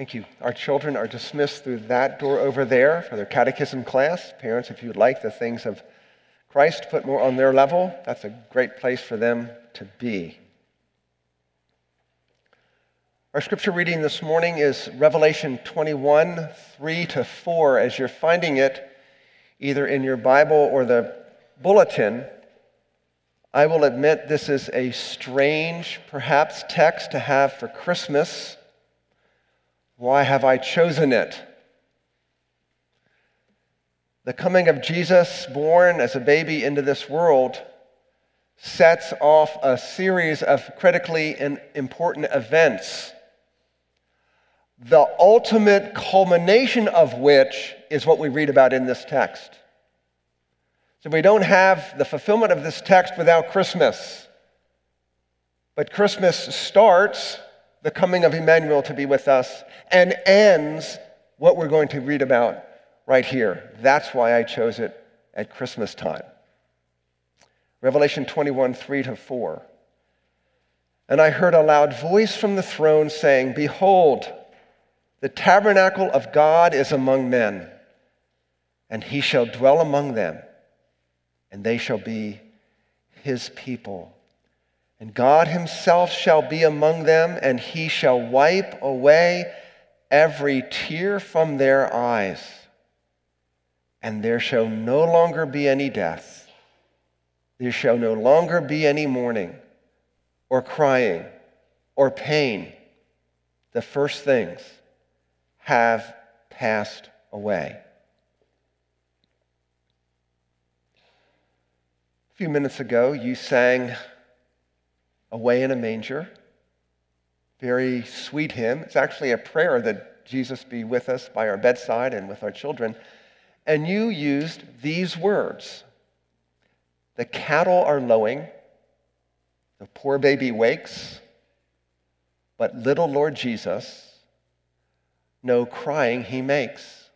Thank you. Our children are dismissed through that door over there for their catechism class. Parents, if you would like the things of Christ put more on their level, that's a great place for them to be. Our scripture reading this morning is Revelation 21:3-4. As you're finding it, either in your Bible or the bulletin, I will admit this is a strange, perhaps, text to have for Christmas. Why have I chosen it? The coming of Jesus, born as a baby into this world, sets off a series of critically important events, the ultimate culmination of which is what we read about in this text. So we don't have the fulfillment of this text without Christmas. But Christmas starts the coming of Emmanuel to be with us, and ends what we're going to read about right here. That's why I chose it at Christmas time. Revelation 21:3-4. And I heard a loud voice from the throne saying, "Behold, the tabernacle of God is among men, and he shall dwell among them, and they shall be his people. And God himself shall be among them, and he shall wipe away every tear from their eyes. And there shall no longer be any death. There shall no longer be any mourning, or crying, or pain. The first things have passed away." A few minutes ago, you sang "Away in a Manger," very sweet hymn. It's actually a prayer that Jesus be with us by our bedside and with our children. And you used these words: "The cattle are lowing, the poor baby wakes, but little Lord Jesus, no crying he makes."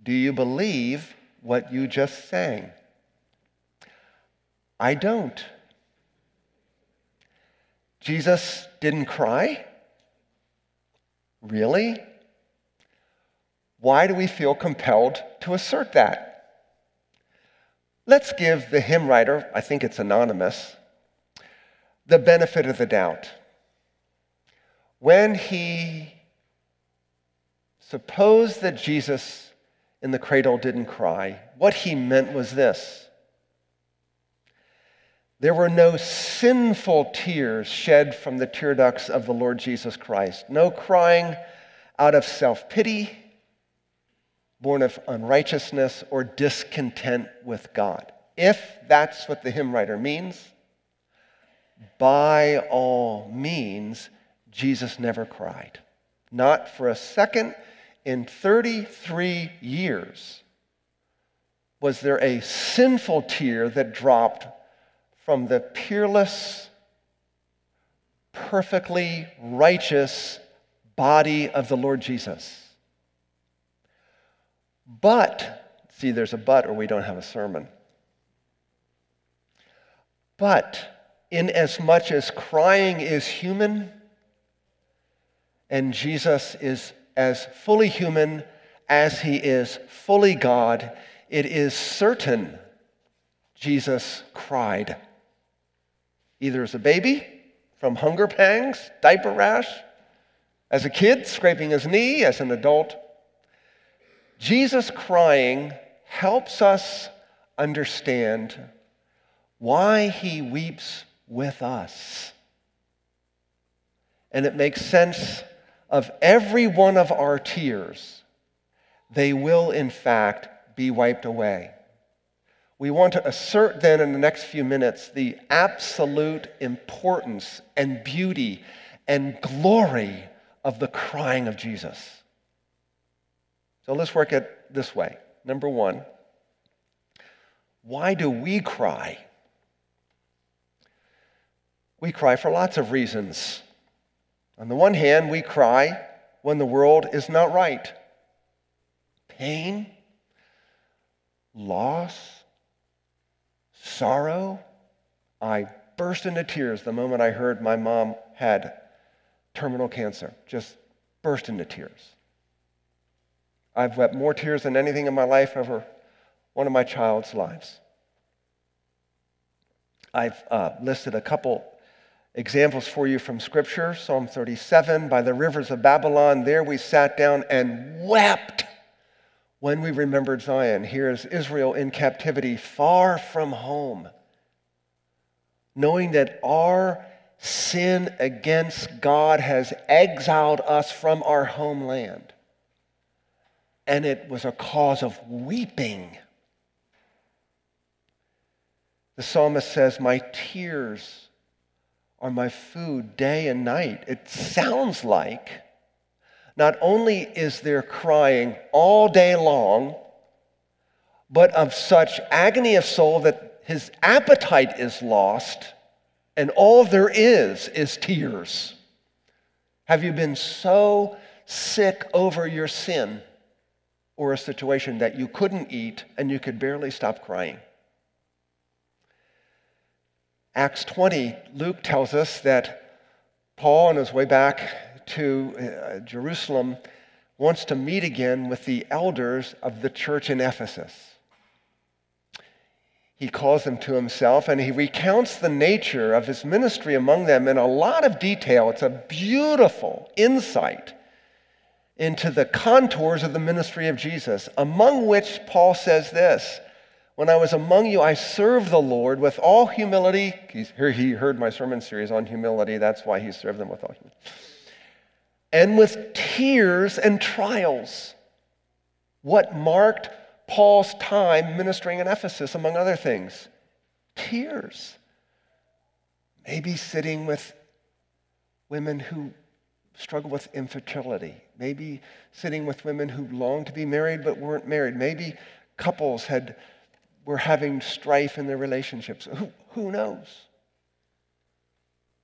Do you believe what you just sang? I don't. Jesus didn't cry? Really? Why do we feel compelled to assert that? Let's give the hymn writer, I think it's anonymous, the benefit of the doubt. When he supposed that Jesus in the cradle didn't cry, what he meant was this: there were no sinful tears shed from the tear ducts of the Lord Jesus Christ. No crying out of self-pity, born of unrighteousness or discontent with God. If that's what the hymn writer means, by all means, Jesus never cried. Not for a second. In 33 years, was there a sinful tear that dropped from the peerless, perfectly righteous body of the Lord Jesus. But, see, there's a but or we don't have a sermon. But, inasmuch as crying is human, and Jesus is as fully human as he is fully God, it is certain Jesus cried. Either as a baby, from hunger pangs, diaper rash, as a kid, scraping his knee, as an adult. Jesus crying helps us understand why he weeps with us. And it makes sense of every one of our tears. They will, in fact, be wiped away. We want to assert then in the next few minutes the absolute importance and beauty and glory of the crying of Jesus. So let's work it this way. Number one, why do we cry? We cry for lots of reasons. On the one hand, we cry when the world is not right. Pain, loss, sorrow. I burst into tears the moment I heard my mom had terminal cancer. Just burst into tears. I've wept more tears than anything in my life ever, one of my child's lives. I've listed a couple examples for you from Scripture. Psalm 37, by the rivers of Babylon, there we sat down and wept when we remembered Zion. Here is Israel in captivity, far from home, knowing that our sin against God has exiled us from our homeland. And it was a cause of weeping. The psalmist says, my tears are my food day and night. It sounds like not only is there crying all day long, but of such agony of soul that his appetite is lost, and all there is tears. Have you been so sick over your sin or a situation that you couldn't eat and you could barely stop crying? Acts 20, Luke tells us that Paul, on his way back to Jerusalem, wants to meet again with the elders of the church in Ephesus. He calls them to himself, and he recounts the nature of his ministry among them in a lot of detail. It's a beautiful insight into the contours of the ministry of Jesus, among which Paul says this, when I was among you, I served the Lord with all humility. He heard my sermon series on humility. That's why he served them with all humility. And with tears and trials. What marked Paul's time ministering in Ephesus, among other things? Tears. Maybe sitting with women who struggle with infertility. Maybe sitting with women who longed to be married but weren't married. Maybe couples were having strife in their relationships. Who knows?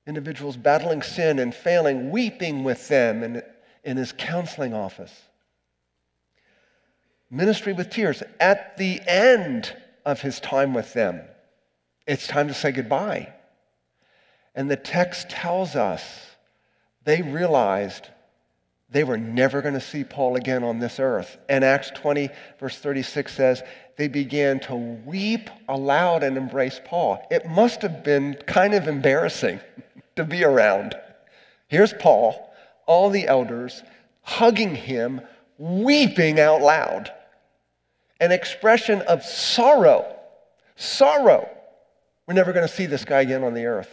Individuals battling sin and failing, weeping with them in his counseling office. Ministry with tears at the end of his time with them. It's time to say goodbye. And the text tells us they realized they were never going to see Paul again on this earth. And Acts 20, verse 36 says, they began to weep aloud and embrace Paul. It must have been kind of embarrassing to be around. Here's Paul, all the elders, hugging him, weeping out loud. An expression of sorrow. Sorrow. We're never going to see this guy again on the earth.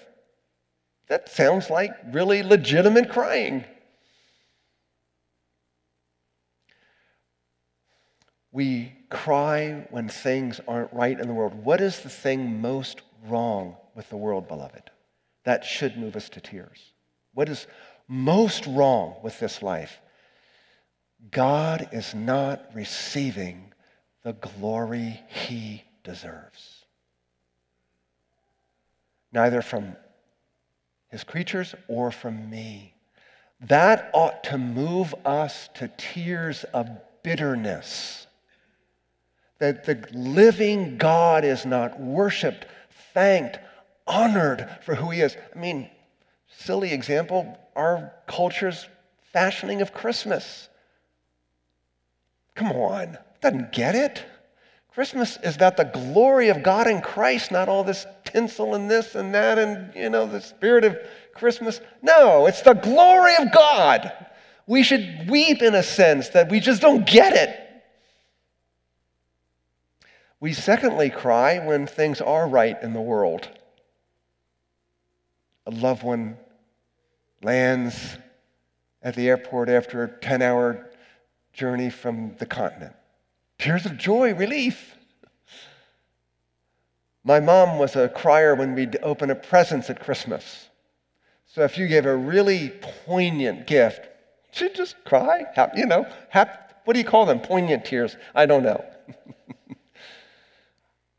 That sounds like really legitimate crying. We cry when things aren't right in the world. What is the thing most wrong with the world, beloved? That should move us to tears. What is most wrong with this life? God is not receiving the glory he deserves, neither from his creatures or from me. That ought to move us to tears of bitterness, that the living God is not worshiped, thanked, honored for who he is. I mean, silly example, our culture's fashioning of Christmas. Come on, doesn't get it? Christmas is about the glory of God in Christ, not all this tinsel and this and that and, the spirit of Christmas. No, it's the glory of God. We should weep in a sense that we just don't get it. We secondly cry when things are right in the world. A loved one lands at the airport after a 10-hour journey from the continent. Tears of joy, relief. My mom was a crier when we'd open a presents at Christmas. So if you gave a really poignant gift, she'd just cry. What do you call them? Poignant tears. I don't know.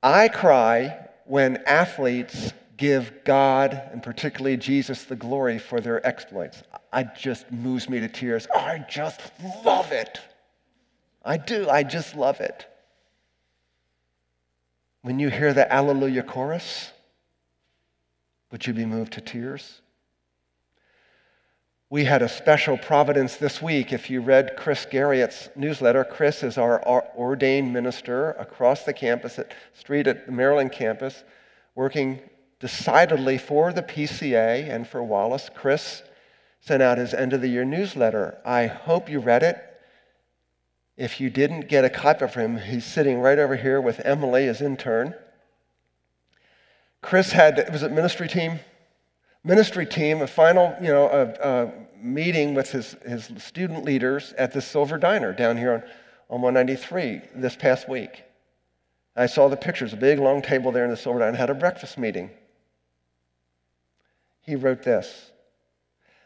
I cry when athletes give God, and particularly Jesus, the glory for their exploits. It just moves me to tears. I just love it. I do. I just love it. When you hear the Alleluia chorus, would you be moved to tears? We had a special providence this week. If you read Chris Garriott's newsletter, Chris is our ordained minister across the street at the Maryland campus, working decidedly for the PCA and for Wallace. Chris sent out his end-of-the-year newsletter. I hope you read it. If you didn't get a copy of him, he's sitting right over here with Emily, his intern. Chris had, was it ministry team, a final, meeting with his student leaders at the Silver Diner down here on 193 this past week. I saw the pictures, a big long table there in the Silver Diner, had a breakfast meeting. He wrote this: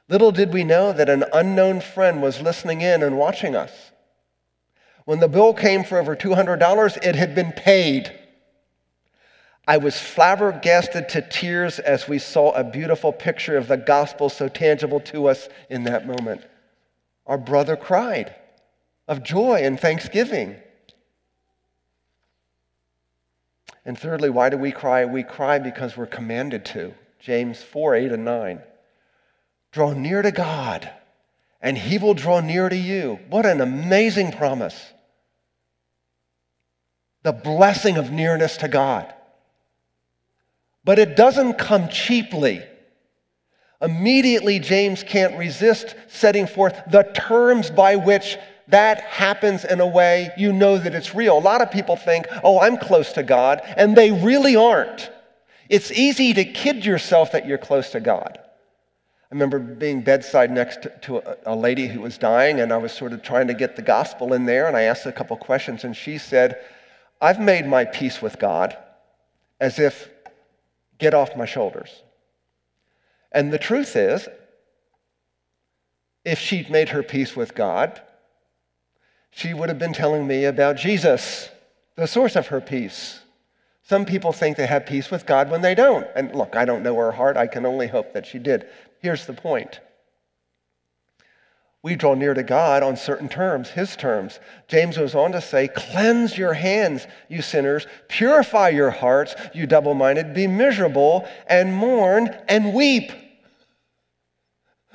"Little did we know that an unknown friend was listening in and watching us. When the bill came for over $200, it had been paid. I was flabbergasted to tears as we saw a beautiful picture of the gospel so tangible to us in that moment. Our brother cried of joy and thanksgiving." And thirdly, why do we cry? We cry because we're commanded to. James 4:8-9. "Draw near to God, and he will draw near to you." What an amazing promise. The blessing of nearness to God. But it doesn't come cheaply. Immediately, James can't resist setting forth the terms by which that happens in a way you know that it's real. A lot of people think, oh, I'm close to God, and they really aren't. It's easy to kid yourself that you're close to God. I remember being bedside next to a lady who was dying, and I was sort of trying to get the gospel in there, and I asked a couple questions, and she said, "I've made my peace with God," as if, get off my shoulders. And the truth is, if she'd made her peace with God, she would have been telling me about Jesus, the source of her peace. Some people think they have peace with God when they don't. And look, I don't know her heart. I can only hope that she did. Here's the point. We draw near to God on certain terms, his terms. James goes on to say, "Cleanse your hands, you sinners. Purify your hearts, you double-minded. Be miserable and mourn and weep."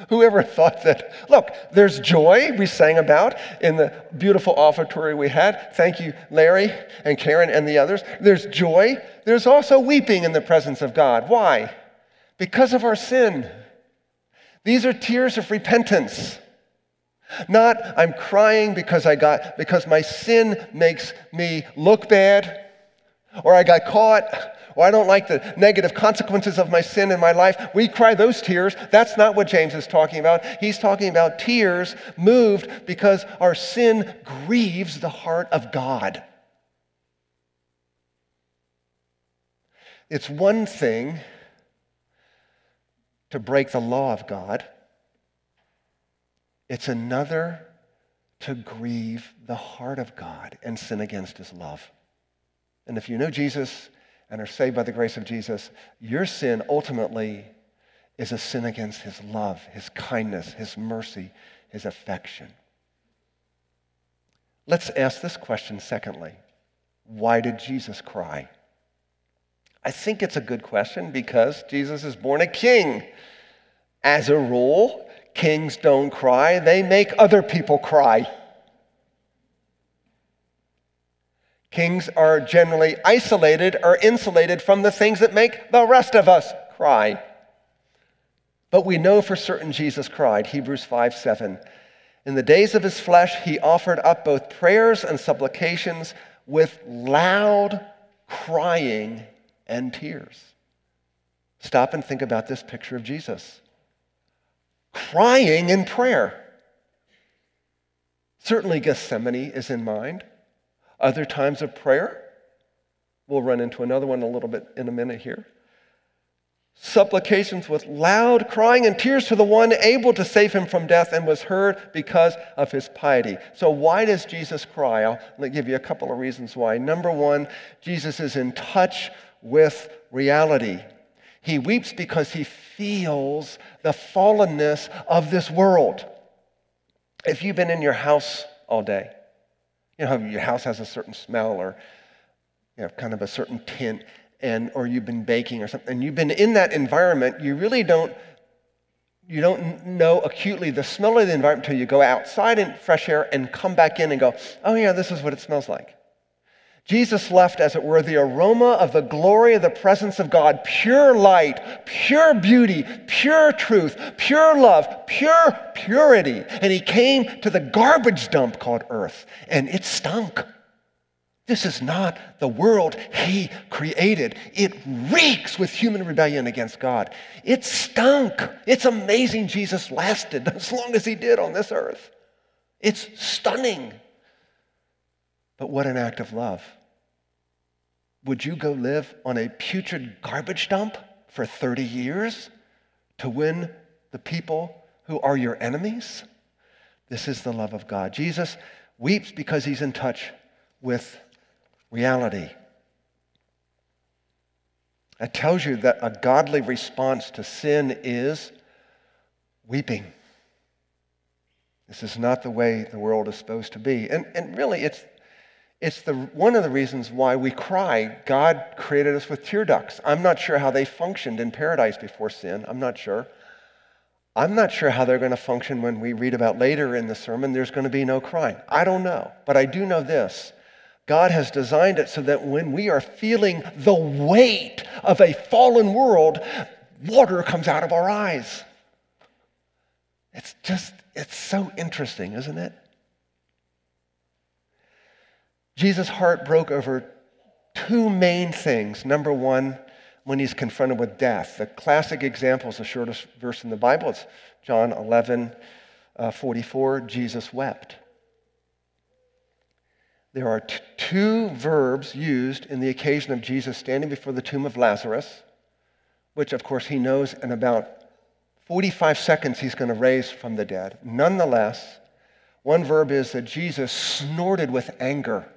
Whoever thought that? Look, there's joy we sang about in the beautiful offertory we had. Thank you, Larry and Karen and the others. There's joy. There's also weeping in the presence of God. Why? Because of our sin. These are tears of repentance. Not I'm crying because my sin makes me look bad, or I got caught, or I don't like the negative consequences of my sin in my life. We cry those tears. That's not what James is talking about. He's talking about tears moved because our sin grieves the heart of God. It's one thing to break the law of God. It's another to grieve the heart of God and sin against his love. And if you know Jesus and are saved by the grace of Jesus, your sin ultimately is a sin against his love, his kindness, his mercy, his affection. Let's ask this question secondly. Why did Jesus cry? I think it's a good question because Jesus is born a king. As a rule, kings don't cry, they make other people cry. Kings are generally isolated or insulated from the things that make the rest of us cry. But we know for certain Jesus cried, Hebrews 5:7. "In the days of his flesh, he offered up both prayers and supplications with loud crying and tears." Stop and think about this picture of Jesus. Crying in prayer. Certainly Gethsemane is in mind. Other times of prayer, we'll run into another one a little bit in a minute here. Supplications with loud crying and tears to the one able to save him from death, and was heard because of his piety. So why does Jesus cry? I'll give you a couple of reasons why. Number one, Jesus is in touch with reality. He weeps because he feels the fallenness of this world. If you've been in your house all day, you know, your house has a certain smell, or kind of a certain tint, or you've been baking or something, and you've been in that environment, you really don't You don't know acutely the smell of the environment until you go outside in fresh air and come back in and go, oh yeah, this is what it smells like. Jesus left, as it were, the aroma of the glory of the presence of God, pure light, pure beauty, pure truth, pure love, pure purity. And he came to the garbage dump called earth, and it stunk. This is not the world he created. It reeks with human rebellion against God. It stunk. It's amazing Jesus lasted as long as he did on this earth. It's stunning. But what an act of love. Would you go live on a putrid garbage dump for 30 years to win the people who are your enemies? This is the love of God. Jesus weeps because he's in touch with reality. That tells you that a godly response to sin is weeping. This is not the way the world is supposed to be. And really, it's one of the reasons why we cry. God created us with tear ducts. I'm not sure how they functioned in paradise before sin. I'm not sure. I'm not sure how they're going to function when we read about later in the sermon. There's going to be no crying. I don't know. But I do know this. God has designed it so that when we are feeling the weight of a fallen world, water comes out of our eyes. It's so interesting, isn't it? Jesus' heart broke over two main things. Number one, when he's confronted with death. The classic example is the shortest verse in the Bible. It's John 11:44, Jesus wept. There are two verbs used in the occasion of Jesus standing before the tomb of Lazarus, which, of course, he knows in about 45 seconds he's going to raise from the dead. Nonetheless, one verb is that Jesus snorted with anger,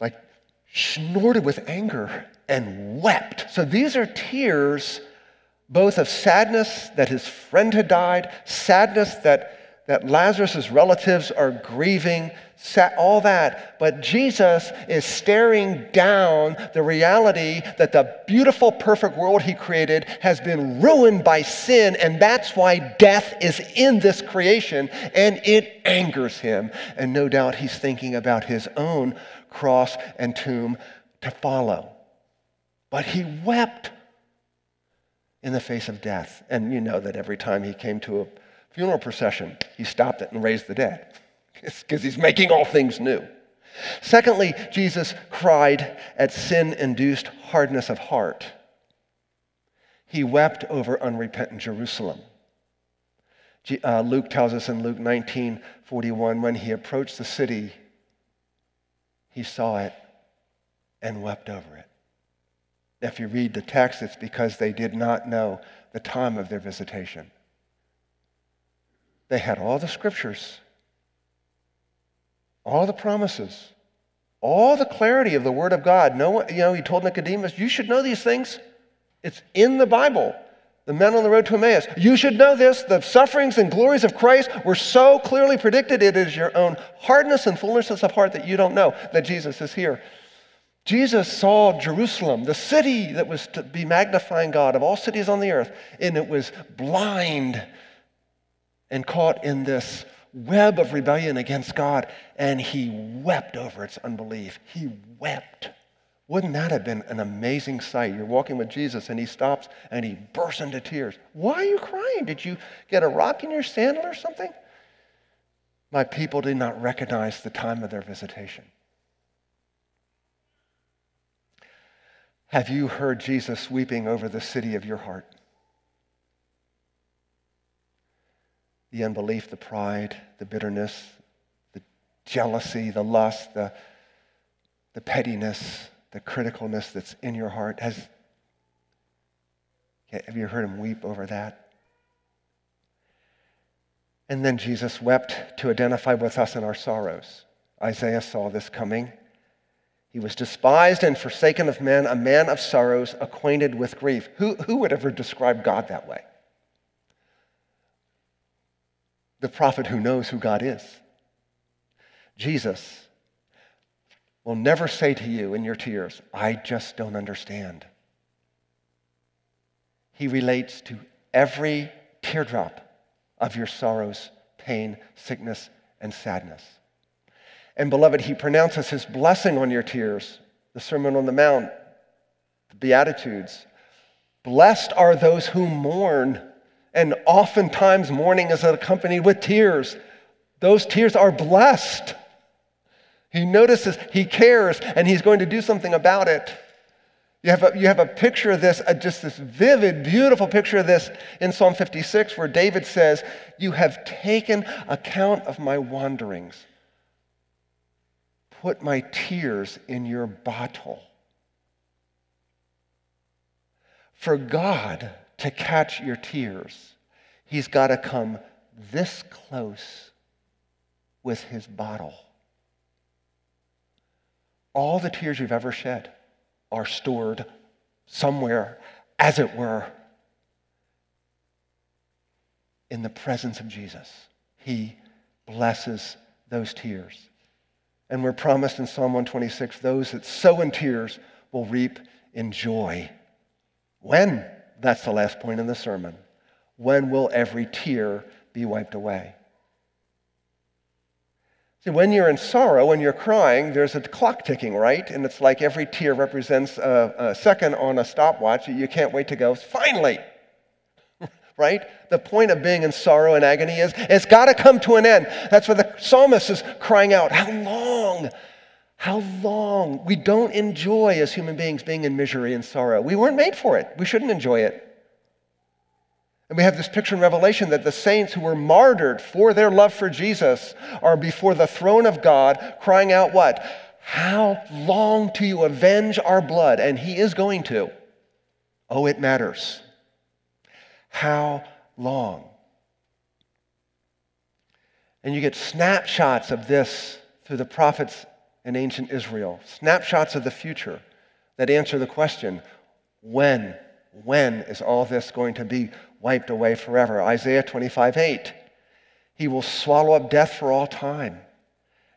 like snorted with anger, and wept. So these are tears both of sadness that his friend had died, sadness that Lazarus' relatives are grieving, all that. But Jesus is staring down the reality that the beautiful, perfect world he created has been ruined by sin, and that's why death is in this creation, and it angers him. And no doubt he's thinking about his own cross and tomb to follow. But he wept in the face of death. And you know that every time he came to a funeral procession, he stopped it and raised the dead. It's because he's making all things new. Secondly, Jesus cried at sin-induced hardness of heart. He wept over unrepentant Jerusalem. Luke tells us in Luke 19:41, when he approached the city, he saw it and wept over it. If you read the text, it's because they did not know the time of their visitation. They had all the scriptures, all the promises, all the clarity of the Word of God. No one, he told Nicodemus, you should know these things. It's in the Bible. The men on the road to Emmaus, you should know this. The sufferings and glories of Christ were so clearly predicted. It is your own hardness and foolishness of heart that you don't know that Jesus is here. Jesus saw Jerusalem, the city that was to be magnifying God of all cities on the earth, and it was blind and caught in this web of rebellion against God, and he wept over its unbelief. He wept. Wouldn't that have been an amazing sight? You're walking with Jesus, and he stops, and he bursts into tears. Why are you crying? Did you get a rock in your sandal or something? My people did not recognize the time of their visitation. Have you heard Jesus weeping over the city of your heart? The unbelief, the pride, the bitterness, the jealousy, the lust, the pettiness, the criticalness that's in your heart. Have you heard him weep over that? And then Jesus wept to identify with us in our sorrows. Isaiah saw this coming. He was despised and forsaken of men, a man of sorrows, acquainted with grief. Who would ever describe God that way? The prophet who knows who God is. Jesus will never say to you in your tears, I just don't understand. He relates to every teardrop of your sorrows, pain, sickness, and sadness. And beloved, he pronounces his blessing on your tears, the Sermon on the Mount, the Beatitudes. Blessed are those who mourn, and oftentimes mourning is accompanied with tears. Those tears are blessed. He notices, he cares, and he's going to do something about it. You have a picture of this, just this vivid, beautiful picture of this in Psalm 56, where David says, "You have taken account of my wanderings. Put my tears in your bottle." For God to catch your tears, he's got to come this close with his bottle. All the tears you've ever shed are stored somewhere, as it were, in the presence of Jesus. He blesses those tears. And we're promised in Psalm 126, those that sow in tears will reap in joy. When? That's the last point in the sermon. When will every tear be wiped away? See, when you're in sorrow, when you're crying, there's a clock ticking, right? And it's like every tear represents a second on a stopwatch. You can't wait to go, finally, right? The point of being in sorrow and agony is it's got to come to an end. That's what the psalmist is crying out, how long? How long? We don't enjoy, as human beings, being in misery and sorrow. We weren't made for it. We shouldn't enjoy it. And we have this picture in Revelation that the saints who were martyred for their love for Jesus are before the throne of God crying out what? How long do you avenge our blood? And he is going to. Oh, it matters. How long? And you get snapshots of this through the prophets in ancient Israel, snapshots of the future that answer the question, when is all this going to be wiped away forever? Isaiah 25:8, he will swallow up death for all time,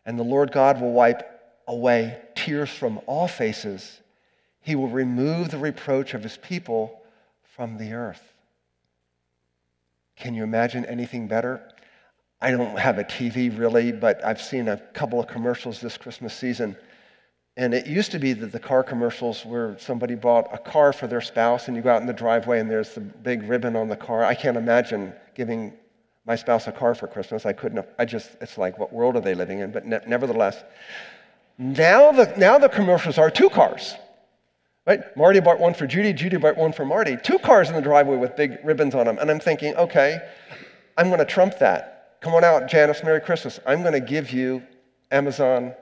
and the Lord God will wipe away tears from all faces. He will remove the reproach of his people from the earth. Can you imagine anything better? I don't have a TV really, but I've seen a couple of commercials this Christmas season. And it used to be that the car commercials where somebody bought a car for their spouse and you go out in the driveway and there's the big ribbon on the car. I can't imagine giving my spouse a car for Christmas. I couldn't. It's like, what world are they living in? But nevertheless, now the commercials are two cars, right? Marty bought one for Judy. Judy bought one for Marty. Two cars in the driveway with big ribbons on them. And I'm thinking, okay, I'm going to trump that. Come on out, Janice, Merry Christmas. I'm going to give you Amazon,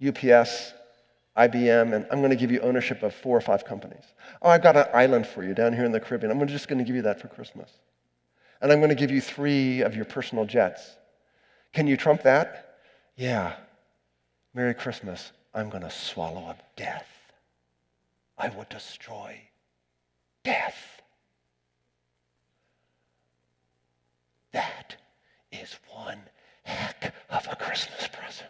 UPS, IBM, and I'm going to give you ownership of 4 or 5 companies. Oh, I've got an island for you down here in the Caribbean. I'm just going to give you that for Christmas. And I'm going to give you 3 of your personal jets. Can you trump that? Yeah. Merry Christmas. I'm going to swallow up death. I will destroy death. That is one heck of a Christmas present.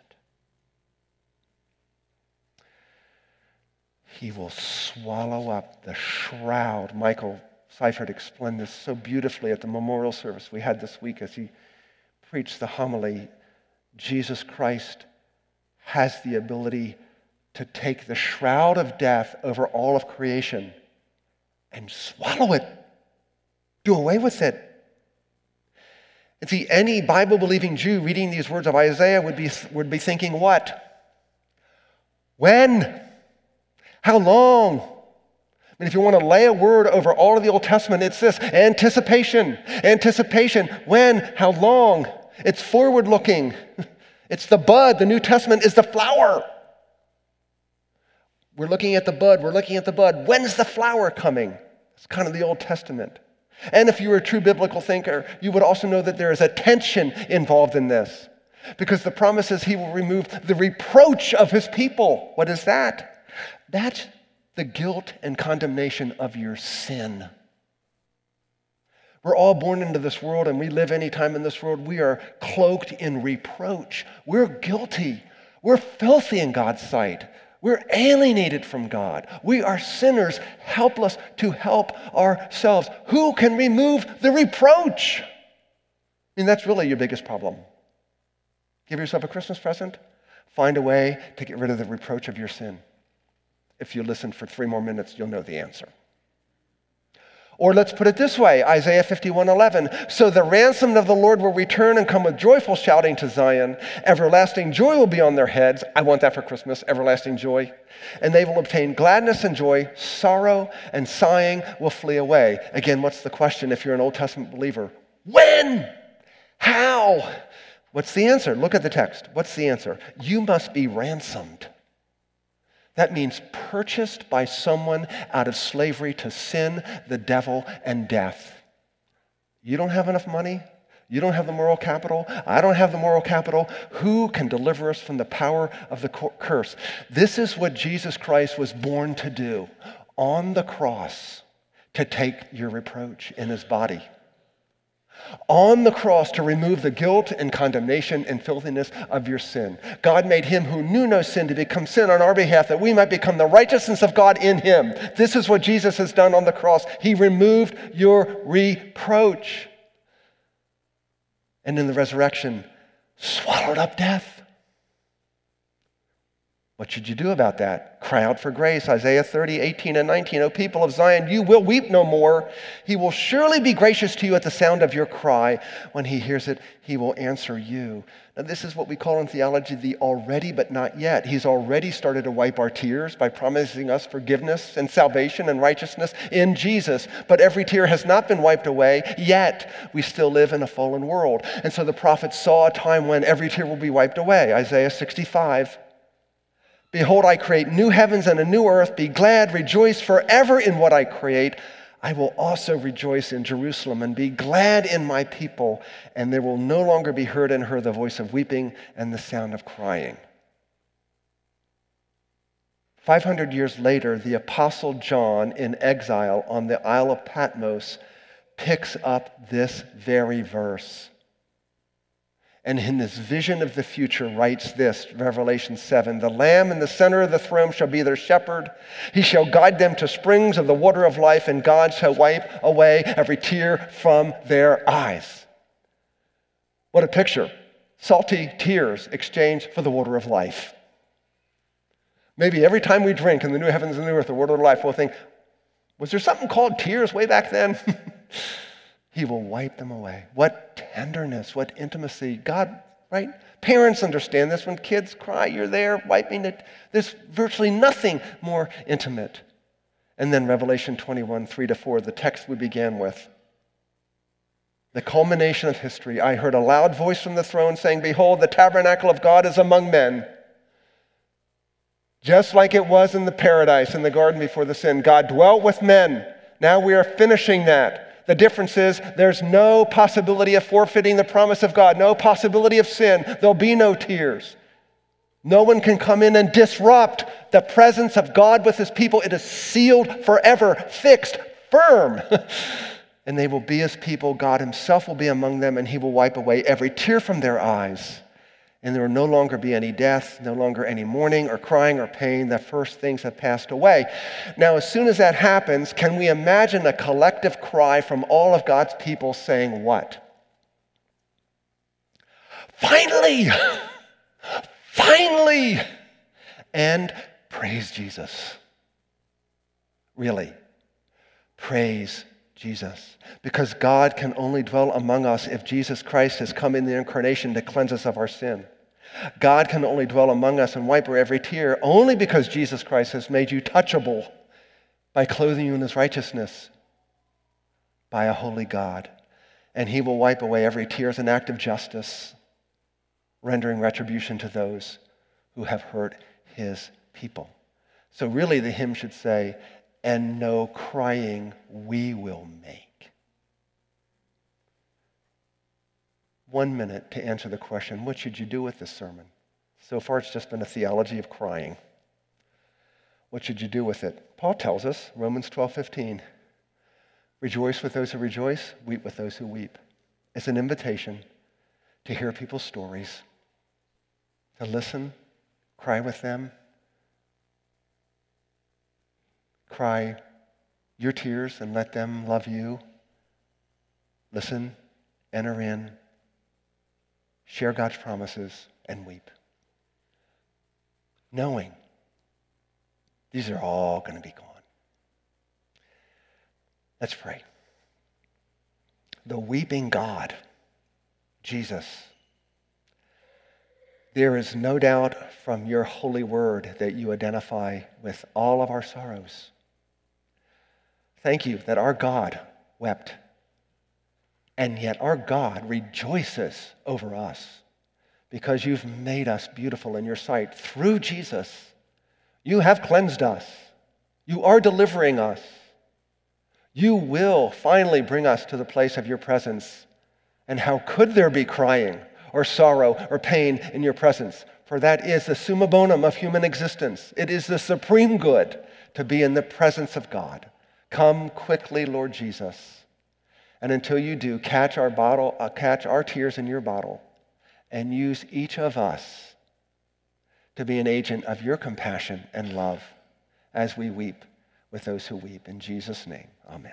He will swallow up the shroud. Michael Seifert explained this so beautifully at the memorial service we had this week as he preached the homily. Jesus Christ has the ability to take the shroud of death over all of creation and swallow it, do away with it. And see, any Bible-believing Jew reading these words of Isaiah would be thinking what? When? How long? I mean, if you want to lay a word over all of the Old Testament, it's this, anticipation. Anticipation. When? How long? It's forward-looking. It's the bud. The New Testament is the flower. We're looking at the bud. We're looking at the bud. When's the flower coming? It's kind of the Old Testament. And if you were a true biblical thinker, you would also know that there is a tension involved in this. Because the promise is he will remove the reproach of his people. What is that? That's the guilt and condemnation of your sin. We're all born into this world and we live any time in this world. We are cloaked in reproach. We're guilty. We're filthy in God's sight. We're alienated from God. We are sinners, helpless to help ourselves. Who can remove the reproach? I mean, that's really your biggest problem. Give yourself a Christmas present. Find a way to get rid of the reproach of your sin. If you listen for 3 more minutes, you'll know the answer. Or let's put it this way, Isaiah 51:11. So the ransomed of the Lord will return and come with joyful shouting to Zion. Everlasting joy will be on their heads. I want that for Christmas, everlasting joy. And they will obtain gladness and joy. Sorrow and sighing will flee away. Again, what's the question if you're an Old Testament believer? When? How? What's the answer? Look at the text. What's the answer? You must be ransomed. That means purchased by someone out of slavery to sin, the devil, and death. You don't have enough money. You don't have the moral capital. I don't have the moral capital. Who can deliver us from the power of the curse? This is what Jesus Christ was born to do on the cross, to take your reproach in his body. On the cross to remove the guilt and condemnation and filthiness of your sin. God made him who knew no sin to become sin on our behalf, that we might become the righteousness of God in him. This is what Jesus has done on the cross. He removed your reproach. And in the resurrection, swallowed up death. What should you do about that? Cry out for grace. Isaiah 30:18-19. O people of Zion, you will weep no more. He will surely be gracious to you at the sound of your cry. When he hears it, he will answer you. Now, this is what we call in theology the already but not yet. He's already started to wipe our tears by promising us forgiveness and salvation and righteousness in Jesus. But every tear has not been wiped away yet. We still live in a fallen world. And so the prophet saw a time when every tear will be wiped away. Isaiah 65. Behold, I create new heavens and a new earth. Be glad, rejoice forever in what I create. I will also rejoice in Jerusalem and be glad in my people, and there will no longer be heard in her the voice of weeping and the sound of crying. 500 years later, the Apostle John, in exile on the Isle of Patmos, picks up this very verse. And in this vision of the future writes this, Revelation 7, the Lamb in the center of the throne shall be their shepherd. He shall guide them to springs of the water of life, and God shall wipe away every tear from their eyes. What a picture. Salty tears exchanged for the water of life. Maybe every time we drink in the new heavens and the new earth, the water of life, we'll think, was there something called tears way back then? He will wipe them away. What tenderness, what intimacy. God, right? Parents understand this. When kids cry, you're there wiping it. There's virtually nothing more intimate. And then Revelation 21:3-4, the text we began with. The culmination of history. I heard a loud voice from the throne saying, behold, the tabernacle of God is among men. Just like it was in the paradise, in the garden before the sin. God dwelt with men. Now we are finishing that. The difference is there's no possibility of forfeiting the promise of God, no possibility of sin. There'll be no tears. No one can come in and disrupt the presence of God with his people. It is sealed forever, fixed, firm. And they will be his people. God himself will be among them, and he will wipe away every tear from their eyes. And there will no longer be any death, no longer any mourning or crying or pain. The first things have passed away. Now, as soon as that happens, can we imagine a collective cry from all of God's people saying what? Finally! Finally! And praise Jesus. Really, praise Jesus, because God can only dwell among us if Jesus Christ has come in the incarnation to cleanse us of our sin. God can only dwell among us and wipe away every tear only because Jesus Christ has made you touchable by clothing you in his righteousness by a holy God. And he will wipe away every tear as an act of justice, rendering retribution to those who have hurt his people. So really the hymn should say, and no crying we will make. 1 minute to answer the question, what should you do with this sermon? So far it's just been a theology of crying. What should you do with it? Paul tells us, Romans 12:15, rejoice with those who rejoice, weep with those who weep. It's an invitation to hear people's stories, to listen, cry with them, cry your tears and let them love you. Listen, enter in, share God's promises, and weep. Knowing these are all going to be gone. Let's pray. The weeping God, Jesus, there is no doubt from your holy word that you identify with all of our sorrows. Thank you that our God wept, and yet our God rejoices over us because you've made us beautiful in your sight through Jesus. You have cleansed us. You are delivering us. You will finally bring us to the place of your presence. And how could there be crying or sorrow or pain in your presence? For that is the summa bonum of human existence. It is the supreme good to be in the presence of God. Come quickly, Lord Jesus. And until you do, catch our tears in your bottle and use each of us to be an agent of your compassion and love as we weep with those who weep. In Jesus' name, amen.